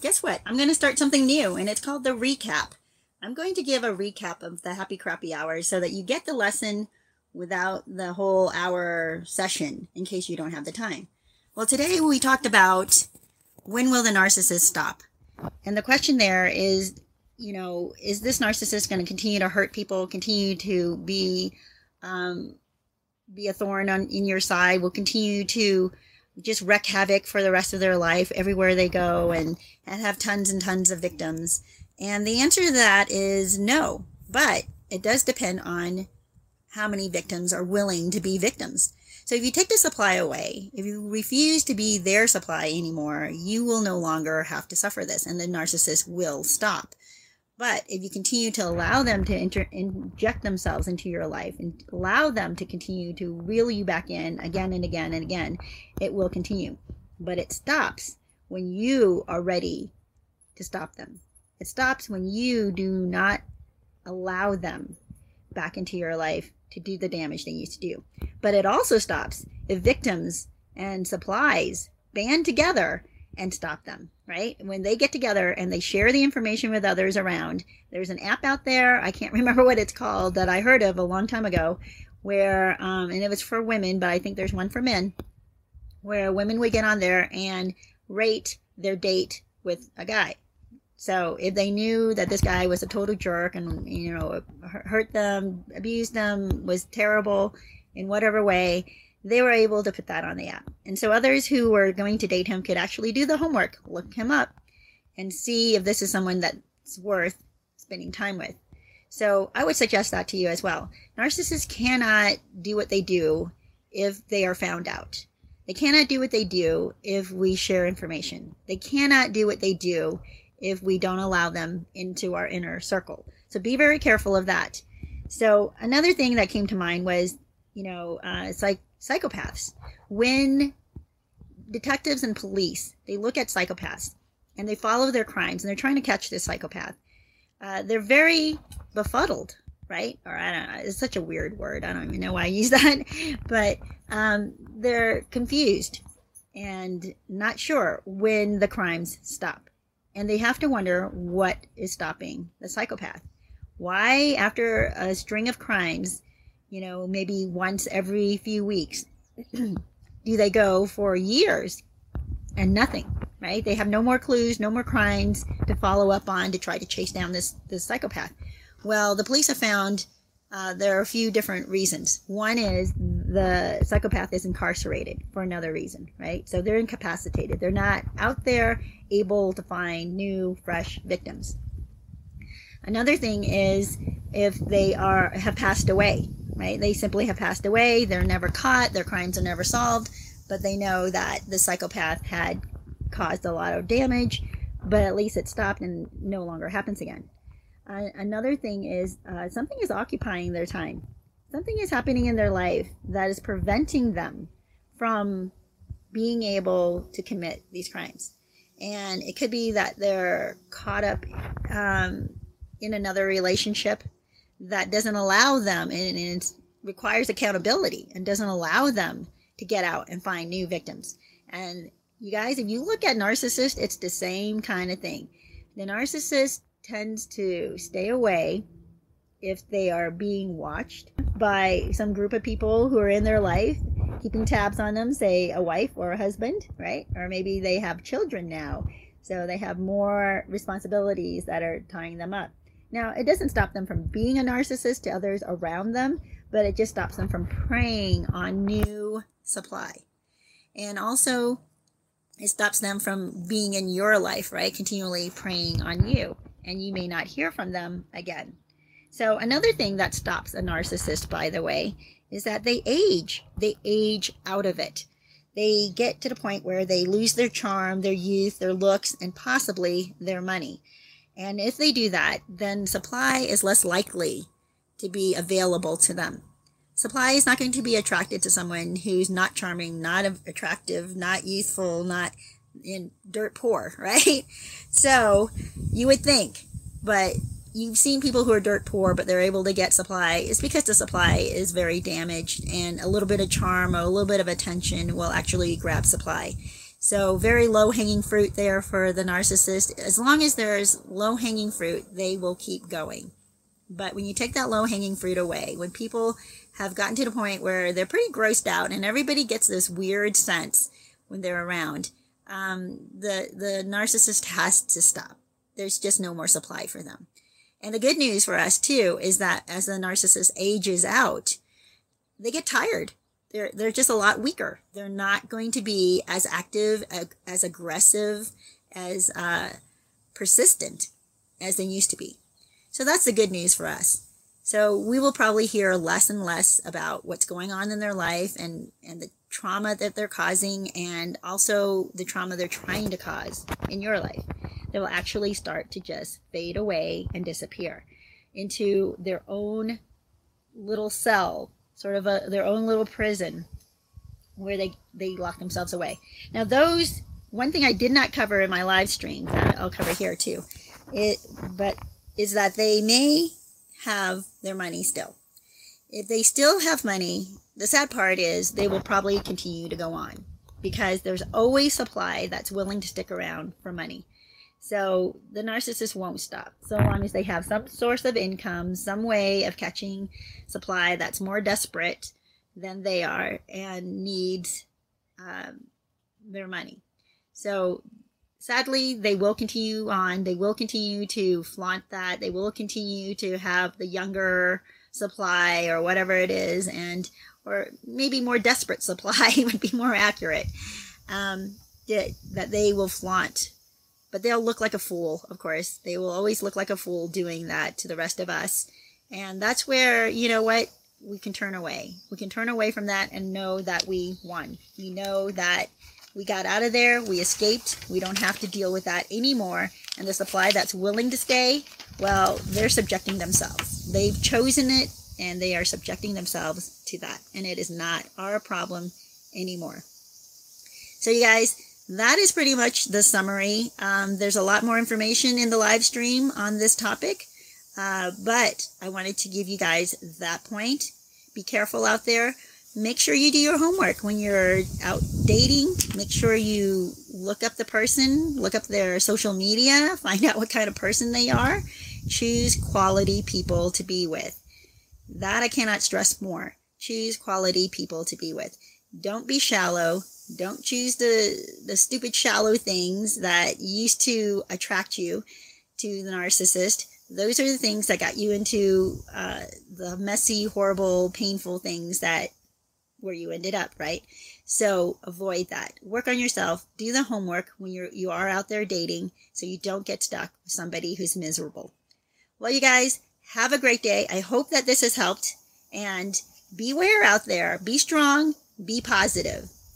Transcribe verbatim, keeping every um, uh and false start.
guess what? I'm going to start something new, and it's called the recap. I'm going to give a recap of the Happy Crappy Hour so that you get the lesson without the whole hour session in case you don't have the time. Well, today we talked about when will the narcissist stop? And the question there is, you know, is this narcissist going to continue to hurt people, continue to be um, be a thorn on, in your side, will continue to just wreak havoc for the rest of their life everywhere they go and, and have tons and tons of victims? And the answer to that is no, but it does depend on how many victims are willing to be victims. So if you take the supply away, if you refuse to be their supply anymore, you will no longer have to suffer this, and the narcissist will stop. But if you continue to allow them to inter- inject themselves into your life and allow them to continue to reel you back in again and again and again, it will continue. But it stops when you are ready to stop them. It stops when you do not allow them back into your life to do the damage they used to do. But it also stops if victims and supplies band together and stop them, right? When they get together and they share the information with others around, there's an app out there, I can't remember what it's called, that I heard of a long time ago, where, um, and it was for women, but I think there's one for men, where women would get on there and rate their date with a guy. So if they knew that this guy was a total jerk and, you know, hurt them, abused them, was terrible in whatever way, they were able to put that on the app. And so others who were going to date him could actually do the homework, look him up, and see if this is someone that's worth spending time with. So I would suggest that to you as well. Narcissists cannot do what they do if they are found out. They cannot do what they do if we share information. They cannot do what they do if we don't allow them into our inner circle. So be very careful of that. So another thing that came to mind was, you know, uh, it's like psychopaths. When detectives and police, they look at psychopaths and they follow their crimes and they're trying to catch this psychopath, uh, they're very befuddled, right? Or I don't know, it's such a weird word. I don't even know why I use that, but um, they're confused and not sure when the crimes stop. And they have to wonder what is stopping the psychopath. Why, after a string of crimes, you know, maybe once every few weeks, do they go for years and nothing, right? They have no more clues, no more crimes to follow up on to try to chase down this, this psychopath. Well, the police have found uh, there are a few different reasons. One is the psychopath is incarcerated for another reason, right? So they're incapacitated. They're not out there able to find new, fresh victims. Another thing is if they are have passed away, right? They simply have passed away. They're never caught. Their crimes are never solved, but they know that the psychopath had caused a lot of damage, but at least it stopped and no longer happens again. Uh, another thing is uh, something is occupying their time. Something is happening in their life that is preventing them from being able to commit these crimes. And it could be that they're caught up um, in another relationship that doesn't allow them, and it requires accountability and doesn't allow them to get out and find new victims. And you guys, if you look at narcissists, it's the same kind of thing. The narcissist tends to stay away if they are being watched by some group of people who are in their life, keeping tabs on them, say a wife or a husband, right? Or maybe they have children now, so they have more responsibilities that are tying them up. Now, it doesn't stop them from being a narcissist to others around them, but it just stops them from preying on new supply. And also, it stops them from being in your life, right? Continually preying on you, and you may not hear from them again. So another thing that stops a narcissist, by the way, is that they age. They age out of it. They get to the point where they lose their charm, their youth, their looks, and possibly their money. And if they do that, then supply is less likely to be available to them. Supply is not going to be attracted to someone who's not charming, not attractive, not youthful, not in dirt poor, right? So you would think, but you've seen people who are dirt poor, but they're able to get supply. It's because the supply is very damaged, and a little bit of charm or a little bit of attention will actually grab supply. So very low-hanging fruit there for the narcissist. As long as there's low-hanging fruit, they will keep going. But when you take that low-hanging fruit away, when people have gotten to the point where they're pretty grossed out and everybody gets this weird sense when they're around, um, the, the narcissist has to stop. There's just no more supply for them. And the good news for us, too, is that as the narcissist ages out, they get tired. They're, they're just a lot weaker. They're not going to be as active, as aggressive, as uh, persistent as they used to be. So that's the good news for us. So we will probably hear less and less about what's going on in their life and, and the trauma that they're causing, and also the trauma they're trying to cause in your life. They will actually start to just fade away and disappear into their own little cell, sort of a, their own little prison where they, they lock themselves away. Now those, one thing I did not cover in my live stream that I'll cover here too, it, but is that they may have their money still. If they still have money, the sad part is they will probably continue to go on because there's always supply that's willing to stick around for money. So the narcissist won't stop so long as they have some source of income, some way of catching supply that's more desperate than they are and needs um, their money. So sadly, they will continue on. They will continue to flaunt that. They will continue to have the younger supply or whatever it is, and or maybe more desperate supply would be more accurate, um, that they will flaunt. But they'll look like a fool, of course. They will always look like a fool doing that to the rest of us. And that's where, you know what, we can turn away. We can turn away from that and know that we won. We know that we got out of there, we escaped, we don't have to deal with that anymore. And the supply that's willing to stay, well, they're subjecting themselves. They've chosen it, and they are subjecting themselves to that. And it is not our problem anymore. So you guys, that is pretty much the summary. Um, there's a lot more information in the live stream on this topic, uh, but I wanted to give you guys that point. Be careful out there. Make sure you do your homework when you're out dating. Make sure you look up the person, look up their social media, find out what kind of person they are. Choose quality people to be with. That I cannot stress more. Choose quality people to be with. Don't be shallow. Don't choose the, the stupid shallow things that used to attract you to the narcissist. Those are the things that got you into uh, the messy, horrible, painful things that where you ended up, right? So avoid that. Work on yourself. Do the homework when you're, you are out there dating so you don't get stuck with somebody who's miserable. Well, you guys, have a great day. I hope that this has helped. And beware out there. Be strong. Be positive.